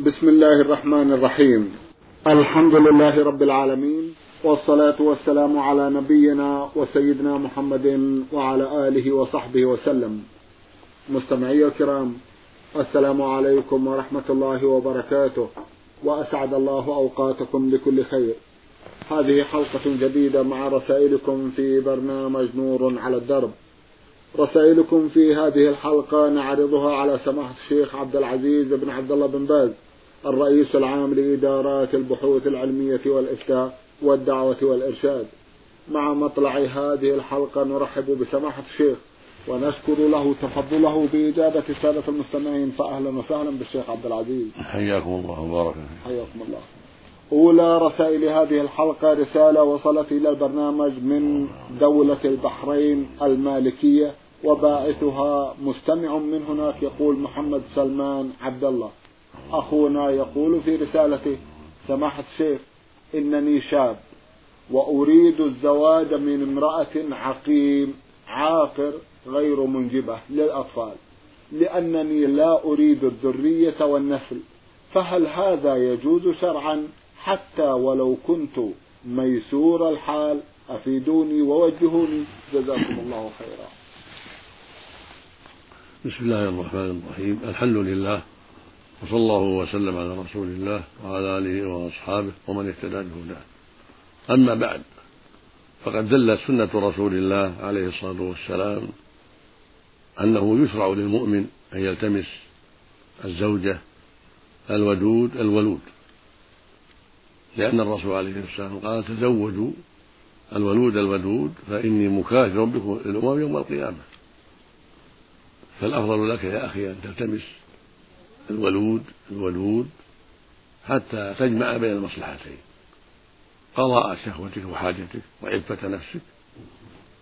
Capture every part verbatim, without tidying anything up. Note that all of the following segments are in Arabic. بسم الله الرحمن الرحيم. الحمد لله رب العالمين، والصلاة والسلام على نبينا وسيدنا محمد وعلى آله وصحبه وسلم. مستمعي الكرام، السلام عليكم ورحمة الله وبركاته، وأسعد الله أوقاتكم بكل خير. هذه حلقة جديدة مع رسائلكم في برنامج نور على الدرب. رسائلكم في هذه الحلقة نعرضها على سماحة الشيخ عبد العزيز بن عبد الله بن باز، الرئيس العام لإدارات البحوث العلمية والإفتاء والدعوة والإرشاد. مع مطلع هذه الحلقة نرحب بسماحة الشيخ ونشكر له تفضله بإجابة سادة المستمعين. فأهلا وسهلا بالشيخ عبد العزيز، حياكم الله وبارك فيكم. حياكم الله. أولى رسائل هذه الحلقة رسالة وصلت إلى البرنامج من دولة البحرين المالكية، وباعثها مستمع من هناك يقول محمد سلمان عبد الله. أخونا يقول في رسالته: سماحة الشيخ، إنني شاب وأريد الزواج من امرأة عقيم عاقر غير منجبة للأطفال، لأنني لا أريد الذرية والنسل، فهل هذا يجوز شرعا حتى ولو كنت ميسور الحال؟ أفيدوني ووجهوني، جزاكم الله خيرا. بسم الله الرحمن الرحيم. الحمد لله، وصلى الله وسلم على رسول الله وعلى آله وأصحابه ومن اهتدى بهداه. أما بعد، فقد دلت سنة رسول الله عليه الصلاة والسلام أنه يشرع للمؤمن أن يلتمس الزوجة الودود الولود، لأن الرسول عليه الصلاة والسلام قال: تزوجوا الولود الودود فإني مكاثر بكم الأمم يوم القيامة. فالأفضل لك يا أخي أن تلتمس الولود الولود حتى تجمع بين المصلحتين: قضاء شهوتك وحاجتك وعفة نفسك،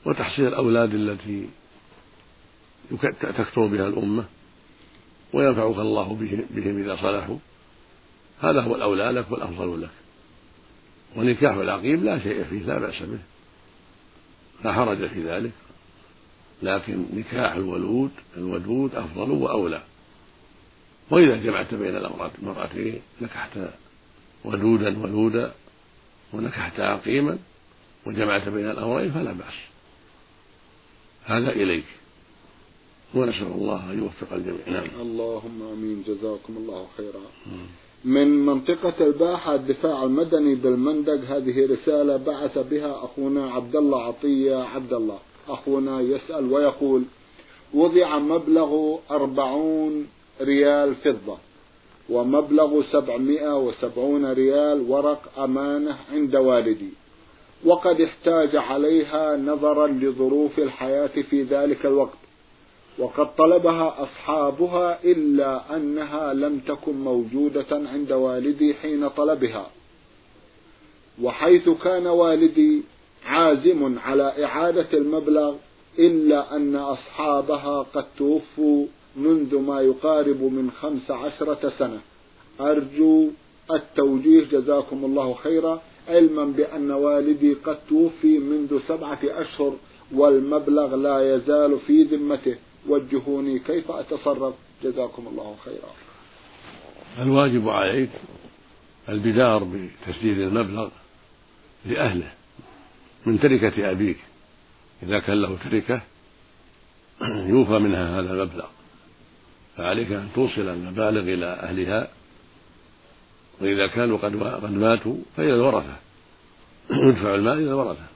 وتحصيل الأولاد التي تكثر بها الأمة وينفعك الله بهم إذا صلحوا. هذا هو الأولى لك والأفضل لك. ونكاح العقيم لا شيء فيه، لا بأس به، لا حرج في ذلك، لكن نكاح الولود الودود أفضل وأولى. وإذا جمعت بين المرأتين، نكحت ودودا ولودا ونكحت عقيما، وجمعت بين الأمرين، فلا بأس. هذا إليك، ونسأل الله أن يوفق الجميع. نعم. اللهم آمين، جزاكم الله خيرا. من منطقة الباحة الدفاع المدني بالمندق، هذه رسالة بعث بها أخونا عبد الله عطية عبد الله. أخونا يسأل ويقول: وضع مبلغ أربعون ريال فضة ومبلغ سبعمائة وسبعون ريال ورق أمانة عند والدي، وقد احتاج عليها نظرا لظروف الحياة في ذلك الوقت، وقد طلبها أصحابها إلا أنها لم تكن موجودة عند والدي حين طلبها، وحيث كان والدي عازم على إعادة المبلغ إلا أن أصحابها قد توفوا منذ ما يقارب من خمس عشرة سنة. أرجو التوجيه، جزاكم الله خيرا، علما بأن والدي قد توفي منذ سبعة أشهر والمبلغ لا يزال في ذمته، وجهوني كيف أتصرف، جزاكم الله خيرا. الواجب عليك البدار بتسديد المبلغ لأهله من تركة أبيك، إذا كان له تركة يوفى منها هذا المبلغ، فعليك أن توصل المبالغ إلى أهلها، وإذا كانوا قد ماتوا فإلى الورثة، يدفع المال إلى الورثة،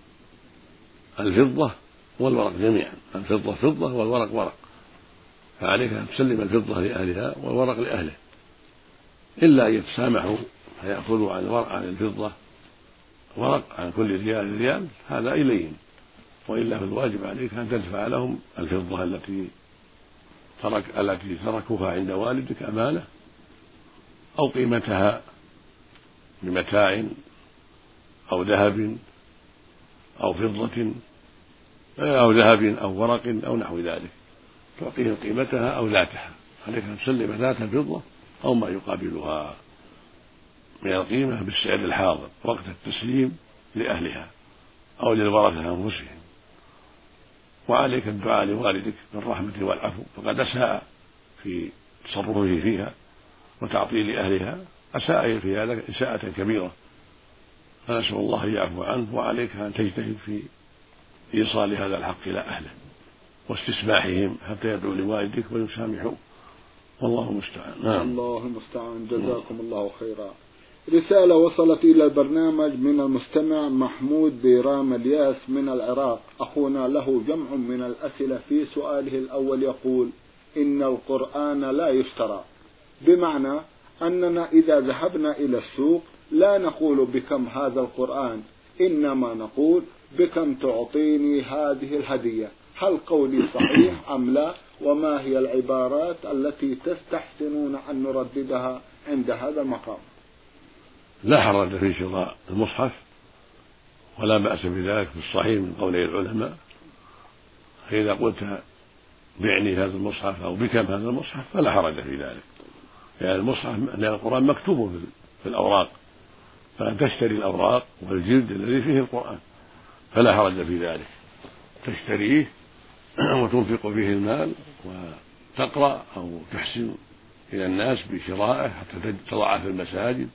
الفضة والورق جميعا، الفضة فضة والورق ورق، فعليك أن تسلم الفضة لأهلها والورق لأهله، إلا أن يتسامحوا فيأخذوا عن الورق عن الفضة ورق عن كل ريال ريال، هذا إليهم، وإلا فالواجب عليك أن تدفع لهم الفضة التي ترك التي تركوها عند والدك أمانة، أو قيمتها بمتاع أو ذهب أو فضة أو ذهب أو ورق أو نحو ذلك، تعطيه قيمتها أو ذاتها. عليك أن تسلم ذات الفضة أو ما يقابلها من القيمة بالسعر الحاضر وقت التسليم لأهلها أو للورثة أنفسهم. وعليك الدعاء لوالدك بالرحمة والعفو، فقد أساء في تصرفه فيها، وتعطيل أهلها أساء في هذا إساءة كبيرة، فنسأل الله يعفو عنه، وعليك أن تجتهد في إيصال هذا الحق إلى أهله واستسماحهم حتى يدعو لوالدك ويسامحوه، والله المستعان. نعم. الله المستعان. جزاكم نعم. الله خيرا. رسالة وصلت إلى البرنامج من المستمع محمود بيرام الياس من العراق، أخونا له جمع من الأسئلة. في سؤاله الأول يقول: إن القرآن لا يشترى، بمعنى أننا إذا ذهبنا إلى السوق لا نقول بكم هذا القرآن، إنما نقول بكم تعطيني هذه الهدية، هل قولي صحيح أم لا؟ وما هي العبارات التي تستحسنون أن نرددها عند هذا المقام؟ لا حرج في شراء المصحف، ولا بأس بذلك في الصحيح من قولي العلماء. فإذا قلت بعني هذا المصحف أو بكم هذا المصحف فلا حرج في ذلك، لأن يعني المصحف لأن القرآن مكتوب في الأوراق، فتشتري الأوراق والجلد الذي فيه القرآن، فلا حرج في ذلك، تشتريه وتنفق به المال وتقرأ أو تحسن إلى الناس بشرائه حتى تضعه في المساجد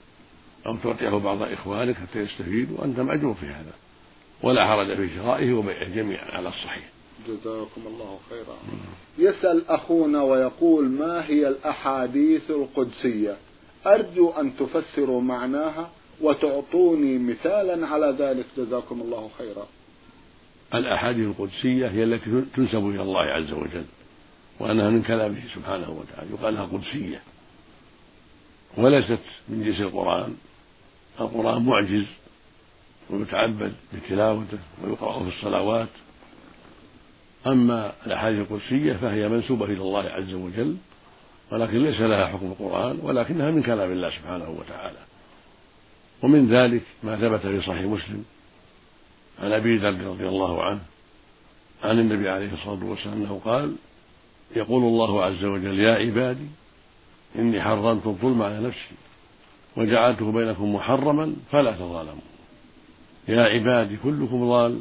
أو تعطيه بعض إخوانك حتى يستفيد، وأنت مأجور في هذا، ولا حرج في شرائه وبيعه جميعا على الصحيح. جزاكم الله خيرا. يسأل أخونا ويقول: ما هي الأحاديث القدسية؟ أرجو أن تفسروا معناها وتعطوني مثالا على ذلك، جزاكم الله خيرا. الأحاديث القدسية هي التي تنسب إلى الله عز وجل، وأنها من كلامه سبحانه وتعالى، يقال لها قدسية، وليست من جنس القرآن. القرآن معجز ويتعبد بتلاوته ويقرأ في الصلوات، أما الأحاديث القدسية فهي منسوبة إلى الله عز وجل، ولكن ليس لها حكم القرآن، ولكنها من كلام الله سبحانه وتعالى. ومن ذلك ما ثبت في صحيح مسلم عن أبي ذر رضي الله عنه عن النبي عليه الصلاة والسلام أنه قال: يقول الله عز وجل: يا عبادي إني حرمت الظلم على نفسي وجعلته بينكم محرما فلا تظالموا، يا عبادي كلكم ضال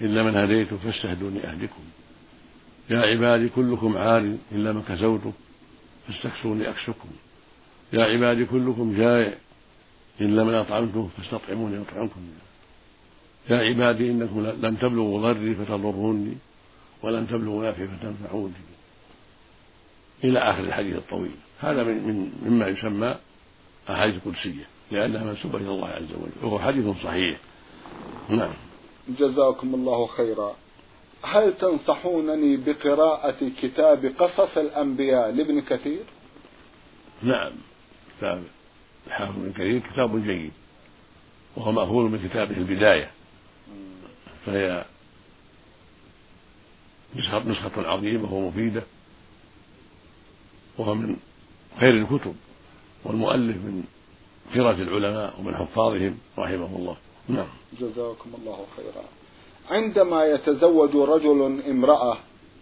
إلا من هديته فاستهدوني أهدكم، يا عبادي كلكم عار إلا من كسوته فاستكسوني أكسكم، يا عبادي كلكم جائع إلا من أطعمته فاستطعموني أطعمكم، يا عبادي إنكم لم تبلغوا ضري فتضروني ولم تبلغوا نافعي فتنفعوني، إلى آخر الحديث الطويل. هذا من مما يسمى أحاديث قدسية، لأنها منسوبة إلى الله عز وجل، وهو حديث صحيح. نعم. جزاكم الله خيرا. هل تنصحونني بقراءة كتاب قصص الأنبياء لابن كثير؟ نعم، كتاب الحافظ ابن كثير كتاب جيد، وهو مأخوذ من كتابه البداية، فهي نسخة عظيمة ومفيدة، وهو من خير الكتب، والمؤلف من قراءة العلماء ومن حفاظهم رحمه الله. نعم. جزاكم الله خيرا. عندما يتزوج رجل امرأة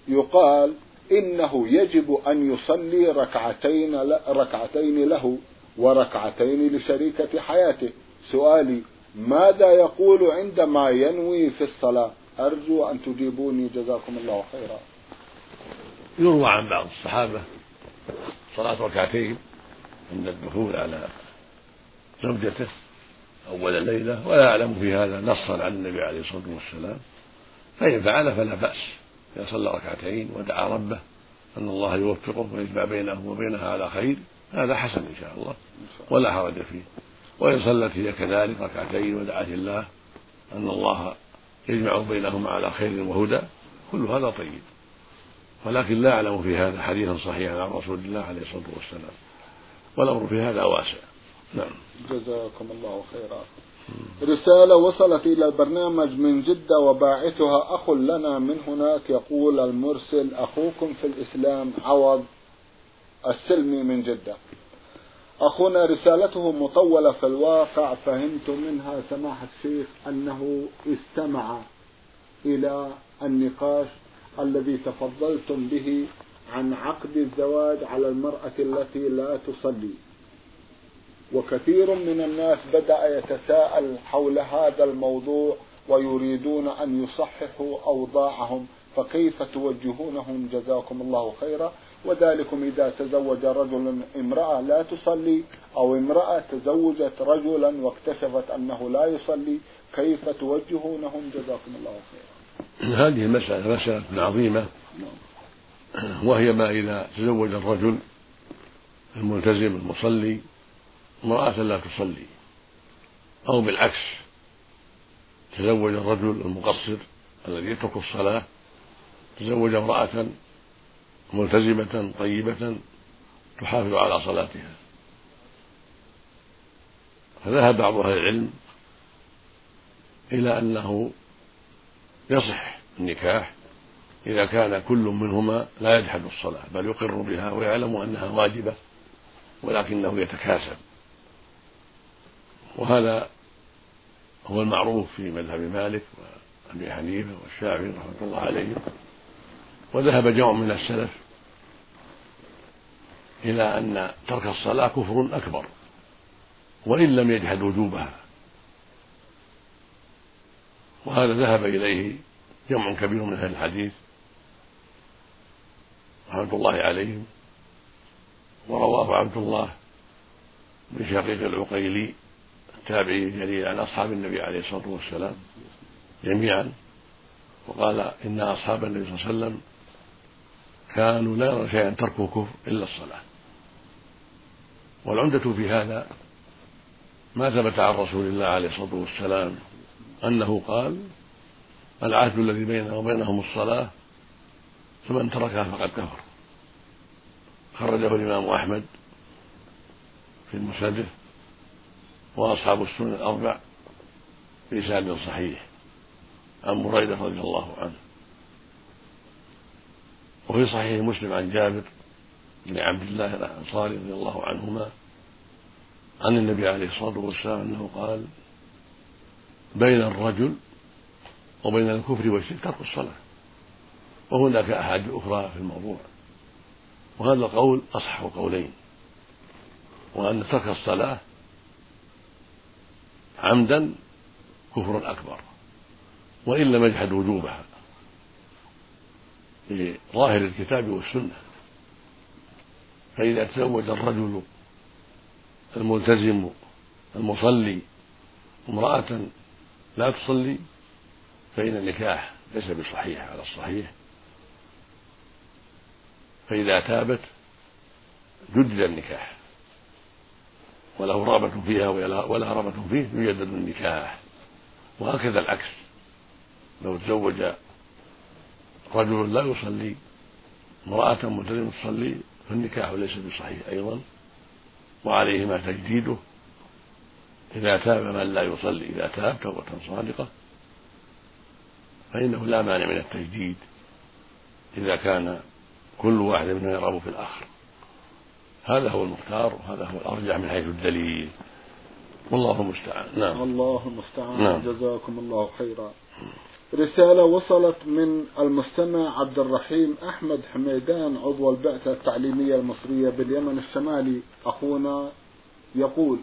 يقال إنه يجب أن يصلي ركعتين ركعتين له وركعتين لشريكة حياته. سؤالي: ماذا يقول عندما ينوي في الصلاة؟ أرجو أن تجيبوني، جزاكم الله خيرا. يروى عن بعض الصحابة صلاة ركعتين عند الدخول على زوجته أول ليلة، ولا أعلم في هذا نصا عن النبي عليه الصلاة والسلام، فإن فعل فلا بأس، يصلى ركعتين ودعا ربه أن الله يوفقه ويجمع بينه وبينها على خير، هذا حسن إن شاء الله ولا حرج فيه. وإن صلت هي كذلك ركعتين ودعت الله أن الله يجمع بينهما على خير وهدى، كل هذا طيب، ولكن لا أعلم في هذا حديثا صحيحا عن رسول الله عليه الصلاة والسلام، والأمر في هذا واسع. نعم. جزاكم الله خيرا. رسالة وصلت إلى البرنامج من جدة وباعثها أخ لنا من هناك، يقول المرسل: أخوكم في الإسلام عوض السلمي من جدة. أخونا رسالته مطولة في الواقع، فهمت منها سماحة الشيخ أنه استمع إلى النقاش الذي تفضلتم به عن عقد الزواج على المرأة التي لا تصلي، وكثير من الناس بدأ يتساءل حول هذا الموضوع ويريدون أن يصححوا أوضاعهم، فكيف توجهونهم؟ جزاكم الله خيرا. وذلكم إذا تزوج رجل امرأة لا تصلي أو امرأة تزوجت رجلا واكتشفت أنه لا يصلي، كيف توجهونهم؟ جزاكم الله خيرا. هذه المسألة مسألة عظيمة، وهي ما إذا تزوج الرجل الملتزم المصلي امرأة لا تصلي، أو بالعكس تزوج الرجل المقصر الذي يترك الصلاة تزوج امرأة ملتزمة طيبة تحافظ على صلاتها. فذهب بعض أهل العلم إلى أنه يصح النكاح إذا كان كل منهما لا يجحد الصلاة بل يقر بها ويعلم أنها واجبة ولكنه يتكاسل، وهذا هو المعروف في مذهب مالك وأبي حنيفة والشافعي رحمة الله عليهم. وذهب جمع من السلف إلى أن ترك الصلاة كفر أكبر وإن لم يجحد وجوبها، وهذا ذهب إليه جمع كبير من أهل الحديث رحمة الله عليهم، ورواه عبد الله بن شقيق العقيلي التابعي الجليل عن أصحاب النبي عليه الصلاة والسلام جميعا، وقال إن أصحاب النبي صلى الله عليه وسلم كانوا لا يرى شيئا تركه كفر إلا الصلاة. والعمدة في هذا ما ثبت عن رسول الله عليه الصلاة والسلام أنه قال العهد الذي بيننا وبينهم الصلاة فمن تركها فقد كفر، خرجه الإمام أحمد في المسند وأصحاب السنن الأربع بإسناد صحيح عن بريدة رضي الله عنه. وفي صحيح مسلم عن جابر بن عبد الله الأنصاري رضي الله عنهما عن النبي عليه الصلاة والسلام أنه قال بين الرجل وبين الكفر والشرك ترك الصلاة. وهناك أحاديث أخرى في الموضوع، وهذا القول أصح قولين، وأن ترك الصلاة عمدا كفر أكبر وإن لم يجحد وجوبها في ظاهر الكتاب والسنة. فإذا تزوج الرجل الملتزم المصلي امرأة لا تصلي فإن النكاح ليس بصحيح على الصحيح، فإذا تابت جدد النكاح وله رغبة فيها ولا رغبة فيه يجدد النكاح. وهكذا العكس، لو تزوج رجل لا يصلي امرأة ملتزمة تصلي فالنكاح ليس بصحيح أيضا، وعليهما تجديده إذا تاب من لا يصلي، إذا تاب توبة صادقة فإنه لا مانع من التجديد إذا كان كل واحد منهم يرغب في الآخر. هذا هو المختار وهذا هو الأرجح من حيث الدليل، والله المستعان. نعم، الله المستعان. نعم. جزاكم الله خيرا. رسالة وصلت من المستمع عبد الرحيم احمد حميدان عضو البعثة التعليمية المصرية باليمن الشمالي، اخونا يقول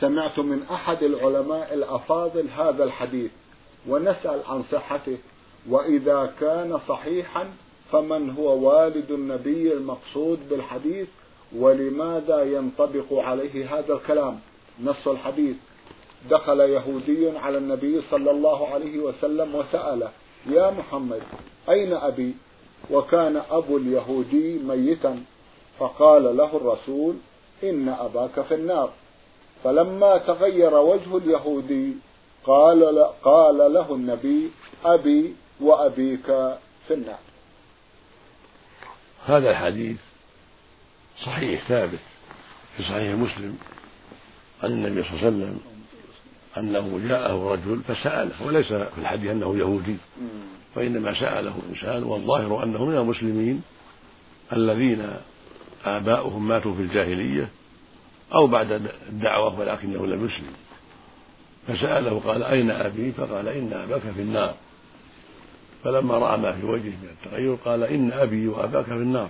سمعت من احد العلماء الافاضل هذا الحديث ونسأل عن صحته، واذا كان صحيحا فمن هو والد النبي المقصود بالحديث ولماذا ينطبق عليه هذا الكلام؟ نص الحديث: دخل يهودي على النبي صلى الله عليه وسلم وسأله: يا محمد أين أبي؟ وكان أبو اليهودي ميتا، فقال له الرسول: إن أباك في النار. فلما تغير وجه اليهودي قال قال له النبي: أبي وأبيك في النار. هذا الحديث صحيح ثابت في صحيح مسلم عن النبي صلى الله عليه وسلم أنه جاءه رجل فسأله، وليس في الحديث أنه يهودي وإنما سأله إنسان، والظاهر أنه من المسلمين الذين آباؤهم ماتوا في الجاهلية أو بعد الدعوة ولكنه لم يسلم، فسأله قال: أين أبي؟ فقال: إن أباك في النار. فلما رأى ما في وجهه من التغير قال: إن أبي وأباك في النار،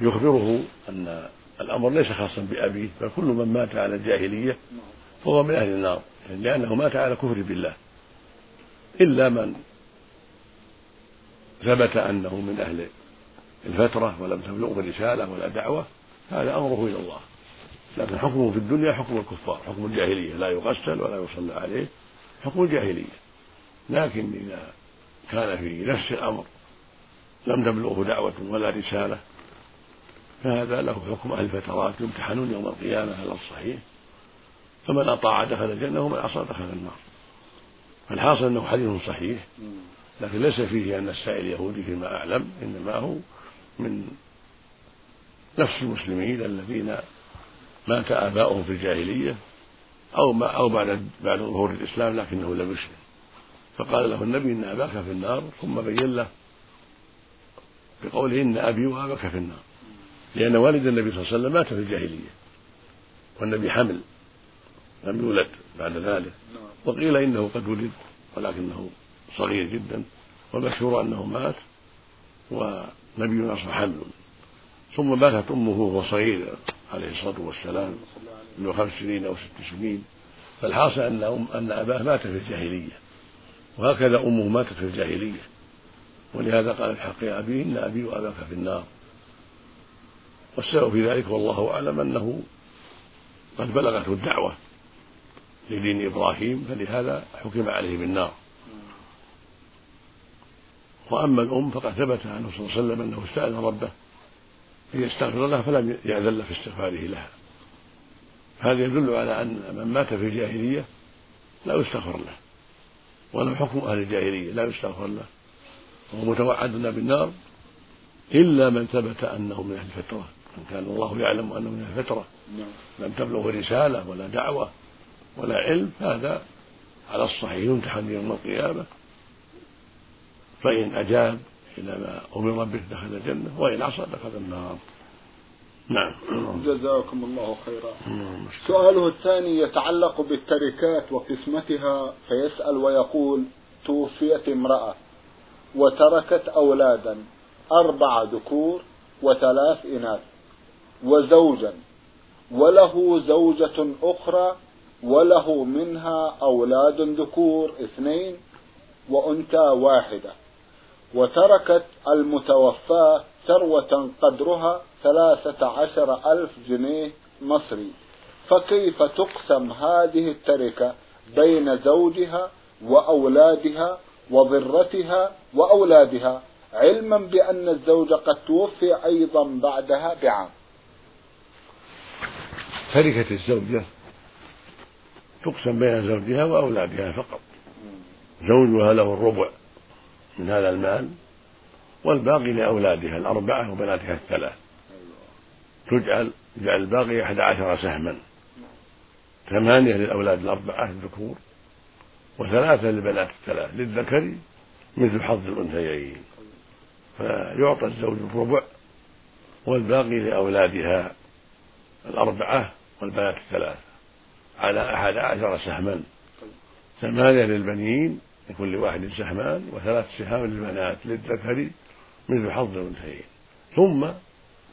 يخبره أن الأمر ليس خاصا بأبيه، فكل من مات على الجاهلية فهو من أهل النار، لأنه مات على كفر بالله، إلا من ثبت أنه من أهل الفترة ولم تبلغ بالرسالة ولا دعوة، هذا أمره إلى الله، لكن حكمه في الدنيا حكم الكفار، حكم الجاهلية، لا يغسل ولا يصلى عليه، حكم الجاهلية. لكن إذا كان في نفس الأمر لم تبلغه دعوة ولا رسالة فهذا له حكم أهل الفترات، يمتحنون يوم القيامة على الصحيح، فمن أطاع دخل الجنة ومن عصى دخل النار. فالحاصل أنه حديث صحيح، لكن ليس فيه أن السائل يهودي فيما أعلم، إنما هو من نفس المسلمين الذين مات آباؤهم في الجاهلية أو ما أو بعد بعد ظهور الإسلام لكنه لم يسلم، فقال له النبي إن أباك في النار، ثم بين له بقوله إن أبي وأباك في النار، لأن والد النبي صلى الله عليه وسلم مات في الجاهلية والنبي حمل لم يولد بعد ذلك، وقيل إنه قد ولد ولكنه صغير جدا، والمشهور أنه مات ونبينا صلى حمل، ثم ماتت أمه وهو صغير عليه الصلاة والسلام من خمس سنين أو ست سنين، فالحاصل أن أم أن أباه مات في الجاهلية، وهكذا أمه ماتت في الجاهلية، ولهذا قال الحق يا أبي إن أبي وأباك في النار. والسبب في ذلك والله أعلم أنه قد بلغته الدعوة لدين إبراهيم، فلهذا حكم عليه بالنار. وأما الأم فقد ثبت عنه صلى الله عليه وسلم أنه استأذن ربه ليستغفر لها فلم يعذل في استغفاره لها، هذا يدل على أن من مات في الجاهلية لا يستغفر له، وله حكم أهل الجاهلية لا يستغفر له، وهو متوعدنا بالنار، إلا من ثبت أنه من أهل الفترة، من كان الله يعلم أنه من أهل الفترة لم تبلغ رسالة ولا دعوة ولا علم، هذا على الصحيح يمتحن يوم القيامة، فإن أجاب إلى ما أمر به دخل الجنة وإن عصى دخل النار. نعم، جزاكم الله خيرا. سؤاله الثاني يتعلق بالتركات وقسمتها، فيسأل ويقول: توفيت امرأة وتركت أولادا أربع ذكور وثلاث إناث وزوجا، وله زوجة أخرى وله منها أولاد ذكور اثنين وأنثى واحدة، وتركت المتوفاة ثروة قدرها ثلاثة عشر ألف جنيه مصري، فكيف تقسم هذه التركة بين زوجها وأولادها وضرتها وأولادها، علما بأن الزوج قد توفي أيضا بعدها بعام؟ تركة الزوجة تقسم بين زوجها وأولادها فقط، زوجها له الربع من هذا المال والباقي لأولادها الأربعة وبناتها الثلاث، تجعل جعل الباقي أحد عشر سهما، ثمانية للأولاد الأربعة الذكور وثلاثة للبنات الثلاث، للذكر مثل حظ الأنثيين، فيعطى الزوج الربع والباقي لأولادها الأربعة والبنات الثلاث على أحد عشر سهما، ثمانية للبنين لكل واحد سهمان وثلاث سهام للبنات للذكر مثل حظ الأنثيين، ثم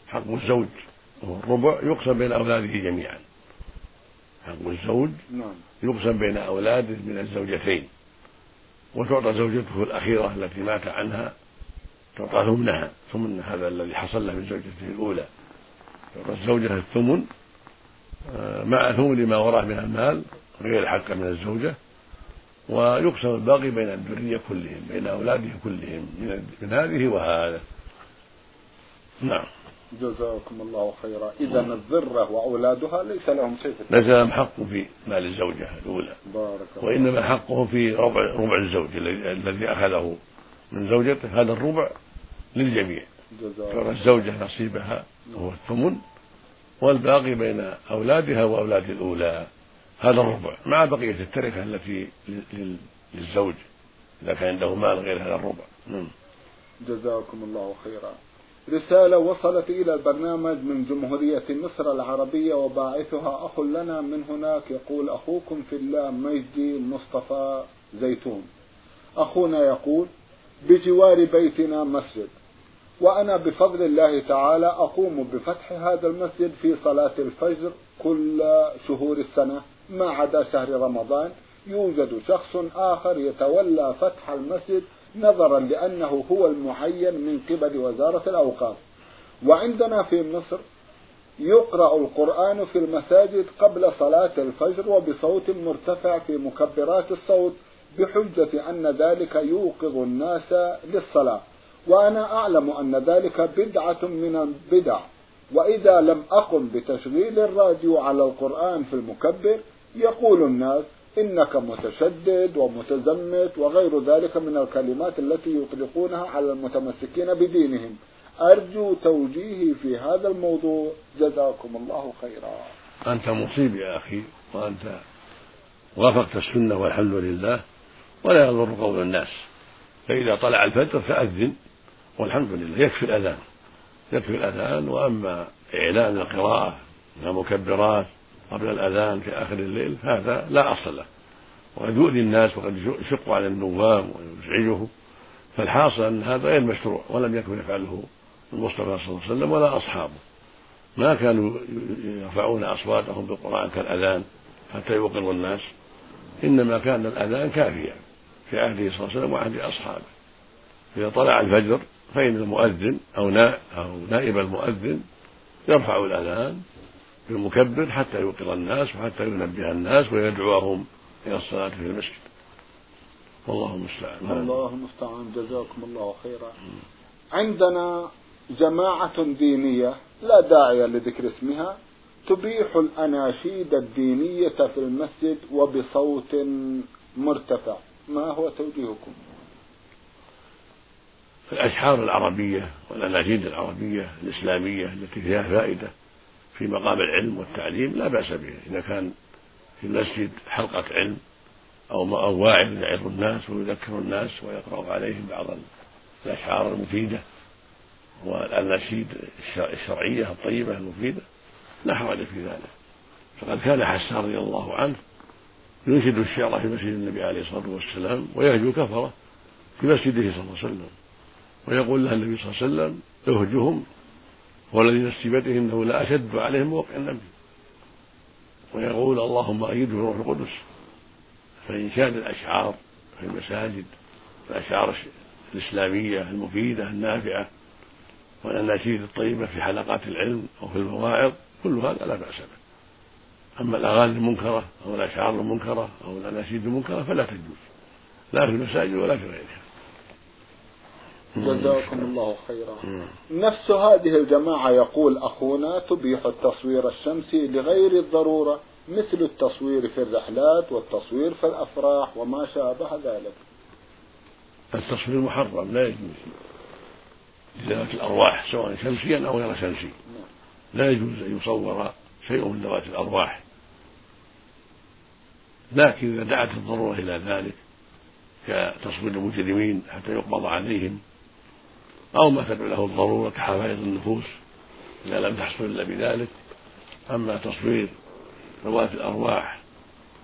حق الزوج وهو الربع يقسم بين أولاده جميعا، حق الزوج يقسم بين أولاده من الزوجتين، وتعطى زوجته الأخيرة التي مات عنها تعطى ثمنها، ثمن هذا الذي حصل له من زوجته الأولى، تعطى الزوجة الثمن مع ثمن ما وراه من المال غير حق من الزوجة، ويقسم الباقي بين الذرية كلهم بين أولاده كلهم من هذه وهذا. نعم، جزاكم الله خيرا. إذا الذرة وأولادها ليس لهم شيء، ليس لهم حق في مال الزوجة الأولى، وإنما حقه في ربع ربع الزوج الذي أخذه من زوجته، هذا الربع للجميع، الزوجة نصيبها هو الثمن والباقي بين أولادها وأولاد الأولى هذا الربع مع بقية التركة التي للزوج إذا كان عنده مال غير هذا الربع. جزاكم الله خيرا. رسالة وصلت إلى البرنامج من جمهورية مصر العربية وباعثها أخ لنا من هناك، يقول: أخوكم في الله مجدي المصطفى زيتون، أخونا يقول: بجوار بيتنا مسجد، وأنا بفضل الله تعالى أقوم بفتح هذا المسجد في صلاة الفجر كل شهور السنة ما عدا شهر رمضان، يوجد شخص آخر يتولى فتح المسجد نظرا لأنه هو المعين من قبل وزارة الأوقاف. وعندنا في مصر يقرأ القرآن في المساجد قبل صلاة الفجر وبصوت مرتفع في مكبرات الصوت بحجة أن ذلك يوقظ الناس للصلاة، وأنا أعلم أن ذلك بدعة من البدع، وإذا لم أقم بتشغيل الراديو على القرآن في المكبر يقول الناس إنك متشدد ومتزمت وغير ذلك من الكلمات التي يطلقونها على المتمسكين بدينهم. أرجو توجيهي في هذا الموضوع، جزاكم الله خيرا. أنت مصيب يا أخي، وأنت وافقت السنة والحمد لله، ولا يضر قول الناس. فإذا طلع الفجر فأذن والحمد لله، يكفي الأذان يكفي الأذان وأما إعلان القراءة من المكبرات قبل الأذان في آخر الليل هذا لا أصل له، وقد يؤذي الناس وقد يشق على النوام ويزعجه. فالحاصل أن هذا غير مشروع، ولم يكن يفعله المصطفى صلى الله عليه وسلم ولا أصحابه، ما كانوا يرفعون أصواتهم بالقرآن كالأذان حتى يوقظوا الناس، إنما كان الأذان كافيا في عهده صلى الله عليه وسلم وعهد أصحابه. إذا طلع الفجر فإن المؤذن أو نائب المؤذن يرفع الأذان بالمكبر حتى يوقظ الناس وحتى ينبه الناس ويدعوهم إلى الصلاة في المسجد. والله المستعان. الله المستعان، جزاكم الله خيرا. عندنا جماعة دينية لا داعي لذكر اسمها تبيح الأناشيد الدينية في المسجد وبصوت مرتفع، ما هو توجيهكم؟ في الأشعار العربية والأناشيد العربية الإسلامية التي فيها فائدة في مقام العلم والتعليم لا بأس به، إذا كان في المسجد حلقة علم أو واعظ يعظ الناس ويذكر الناس ويقرأ عليهم بعض الأشعار المفيدة والأناشيد الشرعية الطيبة المفيدة لا حرج في ذلك. فقد كان حسان رضي الله عنه ينشد الشعر في مسجد النبي عليه الصلاة والسلام ويهجو كفرة في مسجده صلى الله عليه وسلم، ويقول له النبي صلى الله عليه وسلم اهجهم والذي نفسي بيده إنه لا أشد عليهم وقع النبي، ويقول اللهم أيده بروح القدس. فإنشاد الأشعار في المساجد الأشعار الإسلامية المفيدة النافعة والأناشيد الطيبة في حلقات العلم أو في المواعظ كل هذا لا بأس به. أما الأغاني المنكرة أو الأشعار المنكرة أو الأناشيد المنكرة فلا تجوز، لا في المساجد ولا في غيرها. جزاكم الله خيرا. نفس هذه الجماعة يقول أخونا تبيح التصوير الشمسي لغير الضرورة مثل التصوير في الرحلات والتصوير في الأفراح وما شابه ذلك. التصوير محرم لا يجوز لذوات الأرواح سواء شمسيا أو غير شمسي، لا يجوز أن يصور شيء من ذوات الأرواح، لكن إذا دعت الضرورة إلى ذلك كتصوير المجرمين حتى يقبض عليهم أو ما تدعو له الضرورة كحفاظ النفوس إذا لم تحصل إلا بذلك. أما تصوير ذوات الأرواح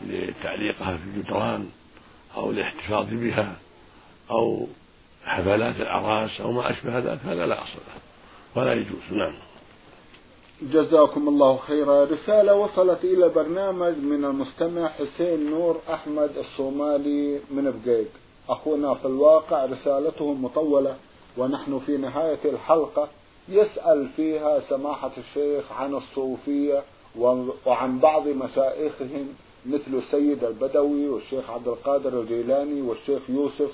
لتعليقها في الجدران أو الاحتفاظ بها أو حفلات الأعراس أو ما أشبه ذلك هذا لا أصل له ولا يجوز. نعم، جزاكم الله خيرا. رسالة وصلت إلى برنامج من المستمع حسين نور أحمد الصومالي من بقيق. أخونا في الواقع رسالته مطولة ونحن في نهاية الحلقة، يسأل فيها سماحة الشيخ عن الصوفية وعن بعض مشايخهم مثل السيد البدوي والشيخ عبد القادر الجيلاني والشيخ يوسف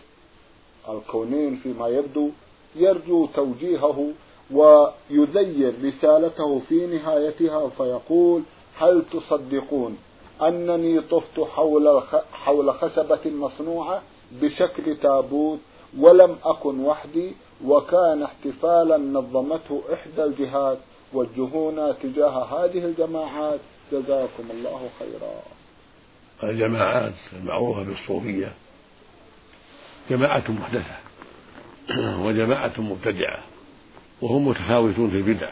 الكونين فيما يبدو، يرجو توجيهه. ويذيل رسالته في نهايتها فيقول: هل تصدقون أنني طفت حول حول خشبة مصنوعة بشكل تابوت ولم أكن وحدي، وكان احتفالا نظمته إحدى الجهات، والجهون تجاه هذه الجماعات، جزاكم الله خيرا. الجماعات المعروفة بالصوفية جماعة محدثة وجماعة مبتدعة، وهم متفاوتون في البدع،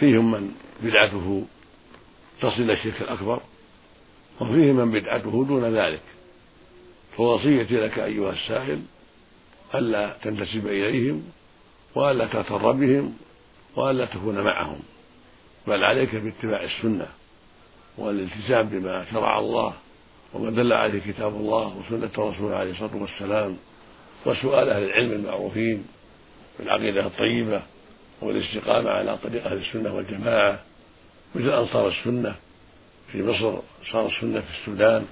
فيهم من بدعته تصل إلى الشرك الأكبر وفيهم من بدعته دون ذلك. فوصيتي لك أيها السائل ألا تنتسب إليهم وألا تغتر بهم وألا تكون معهم، بل عليك باتباع السنة والالتزام بما شرع الله وما دل عليه كتاب الله وسنة رسوله عليه الصلاة والسلام وسؤال أهل العلم المعروفين بالعقيدة الطيبة والاستقامة على طريق أهل السنة والجماعة، مثل أنصار السنة في مصر، أنصار السنة في السودان،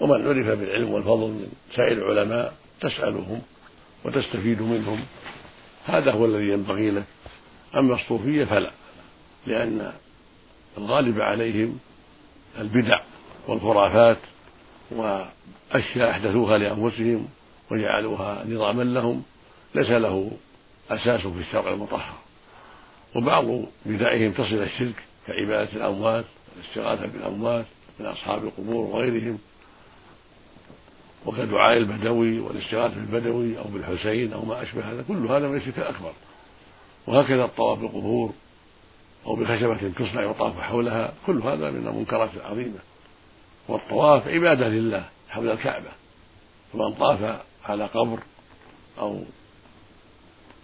ومن عرف بالعلم والفضل من سائر العلماء تسألهم وتستفيد منهم، هذا هو الذي ينبغي لك. أما الصوفية فلا، لأن الغالب عليهم البدع والخرافات وأشياء أحدثوها لأنفسهم وجعلوها نظاما لهم ليس له أساس في الشرع المطهر، وبعض بدعهم تصل الشرك كعبادة الأموات والاستغاثة بالأموات من أصحاب القبور وغيرهم، وكدعاء البدوي والاستغاثة بالبدوي أو بالحسين أو ما أشبه هذا، كل هذا من الشرك الأكبر. وهكذا الطواف بالقبور أو بخشبة تصنع يطاف حولها، كل هذا من المنكرات العظيمة. والطواف عبادة لله حول الكعبة، فمن طاف على قبر أو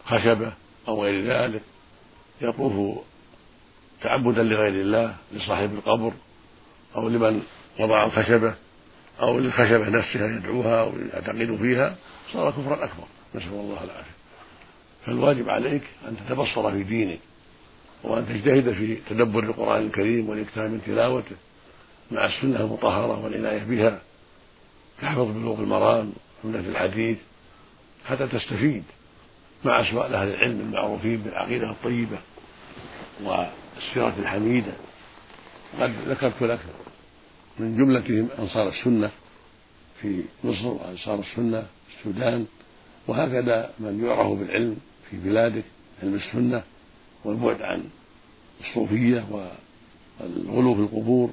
خشبة أو غير ذلك يطوف تعبدا لغير الله، لصاحب القبر أو لمن وضع الخشبة أو للخشبة نفسها يدعوها ويعتقد فيها، صار كفرا أكبر، نسأل الله العافية. فالواجب عليك أن تتبصر في دينك وأن تجتهد في تدبر القرآن الكريم والاكتفاء من تلاوته مع السنة المطهرة والعناية بها، تحفظ بلوغ المرام ومنة الحديث حتى تستفيد، مع سؤال أهل العلم المعروفين بالعقيدة الطيبة والسيرة الحميدة. قد ذكرت لك من جملتهم أنصار السنة في مصر وأنصار السنة في السودان، وهكذا من يعرف بالعلم في بلادك، علم السنة والبعد عن الصوفية والغلو في القبور،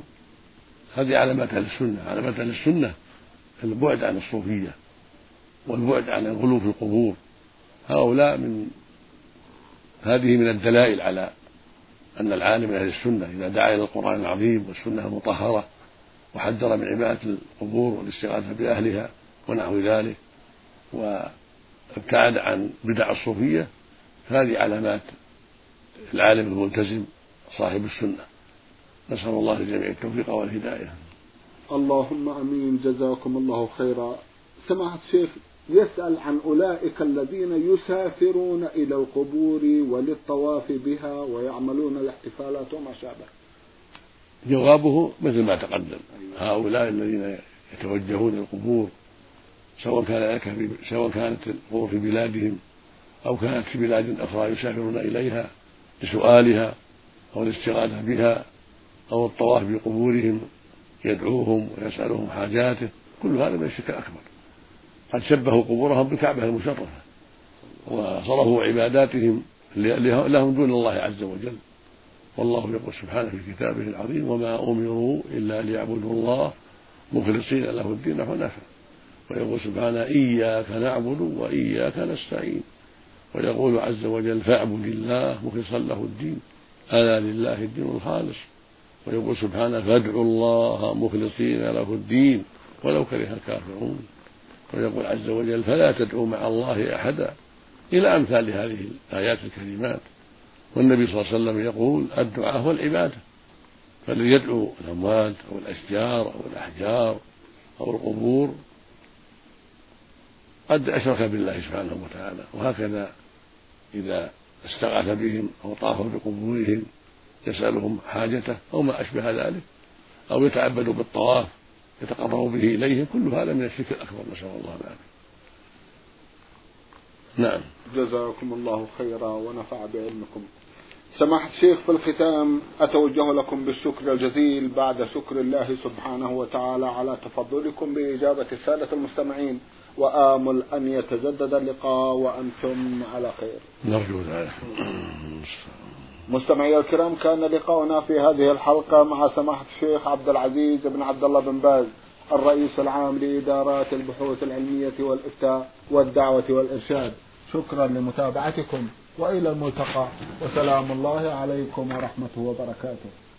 هذه علامات أهل السنة. علامات أهل السنة البعد عن الصوفية والبعد عن الغلو في القبور، هؤلاء من هذه من الدلائل على أن العالم من أهل السنة. إذا دعا إلى القرآن العظيم والسنة المطهرة وحذر من عبادة القبور والاستغاثة بأهلها ونحو ذلك، وابتعد عن بدع الصوفية، هذه علامات العالم الملتزم صاحب السنة. نسأل الله لجميع التوفيق والهداية. اللهم أمين، جزاكم الله خيرا. سمعت شيخ يسأل عن أولئك الذين يسافرون إلى القبور وللطواف بها ويعملون الاحتفالات وما شابه. جوابه مثل ما تقدم، هؤلاء الذين يتوجهون القبور سواء كان سواء كانت القبور في بلادهم أو كانت في بلاد أخرى يسافرون إليها لسؤالها أو الاستغاثة بها أو الطواف بقبورهم، يدعوهم ويسألهم حاجاته، كل هذا من الشرك الأكبر. قد شبهوا قبورهم بالكعبة المشرفة وصرفوا عباداتهم لهم دون الله عز وجل، والله يقول سبحانه في كتابه العظيم: وما أمروا إلا ليعبدوا الله مخلصين له الدين حنفاء، ويقول سبحانه: إياك نعبد وإياك نستعين، ويقول عز وجل: فاعبد الله مخلصا له الدين ألا لله الدين الخالص، ويقول سبحانه: فادعوا الله مخلصين له الدين ولو كره الكافرون، ويقول عز وجل: فلا تدعوا مع الله أحدا، إلى أمثال هذه الآيات الكريمات. والنبي صلى الله عليه وسلم يقول: الدعاء هو العبادة، فالذي يدعو الأموات أو الأشجار أو الأحجار أو القبور قد أشرك بالله سبحانه وتعالى. وهكذا إذا استغاث بهم أو طافوا بقبورهم يسألهم حاجته أو ما أشبه ذلك، أو يتعبد بالطواف يتقربوا به إليهم، كل هذا من الشرك الأكبر، نسأل الله العافية. نعم، جزاكم الله خيرا ونفع بعلمكم. سماحة شيخ، في الختام أتوجه لكم بالشكر الجزيل بعد شكر الله سبحانه وتعالى على تفضلكم بإجابة السادة المستمعين، وآمل أن يتجدد اللقاء وأنتم على خير. نرجو ذلك. مستمعي الكرام، كان لقاؤنا في هذه الحلقة مع سماحة الشيخ عبد العزيز بن عبد الله بن باز، الرئيس العام لإدارات البحوث العلمية والإفتاء والدعوة والإرشاد. شكرا لمتابعتكم، وإلى الملتقى، وسلام الله عليكم ورحمته وبركاته.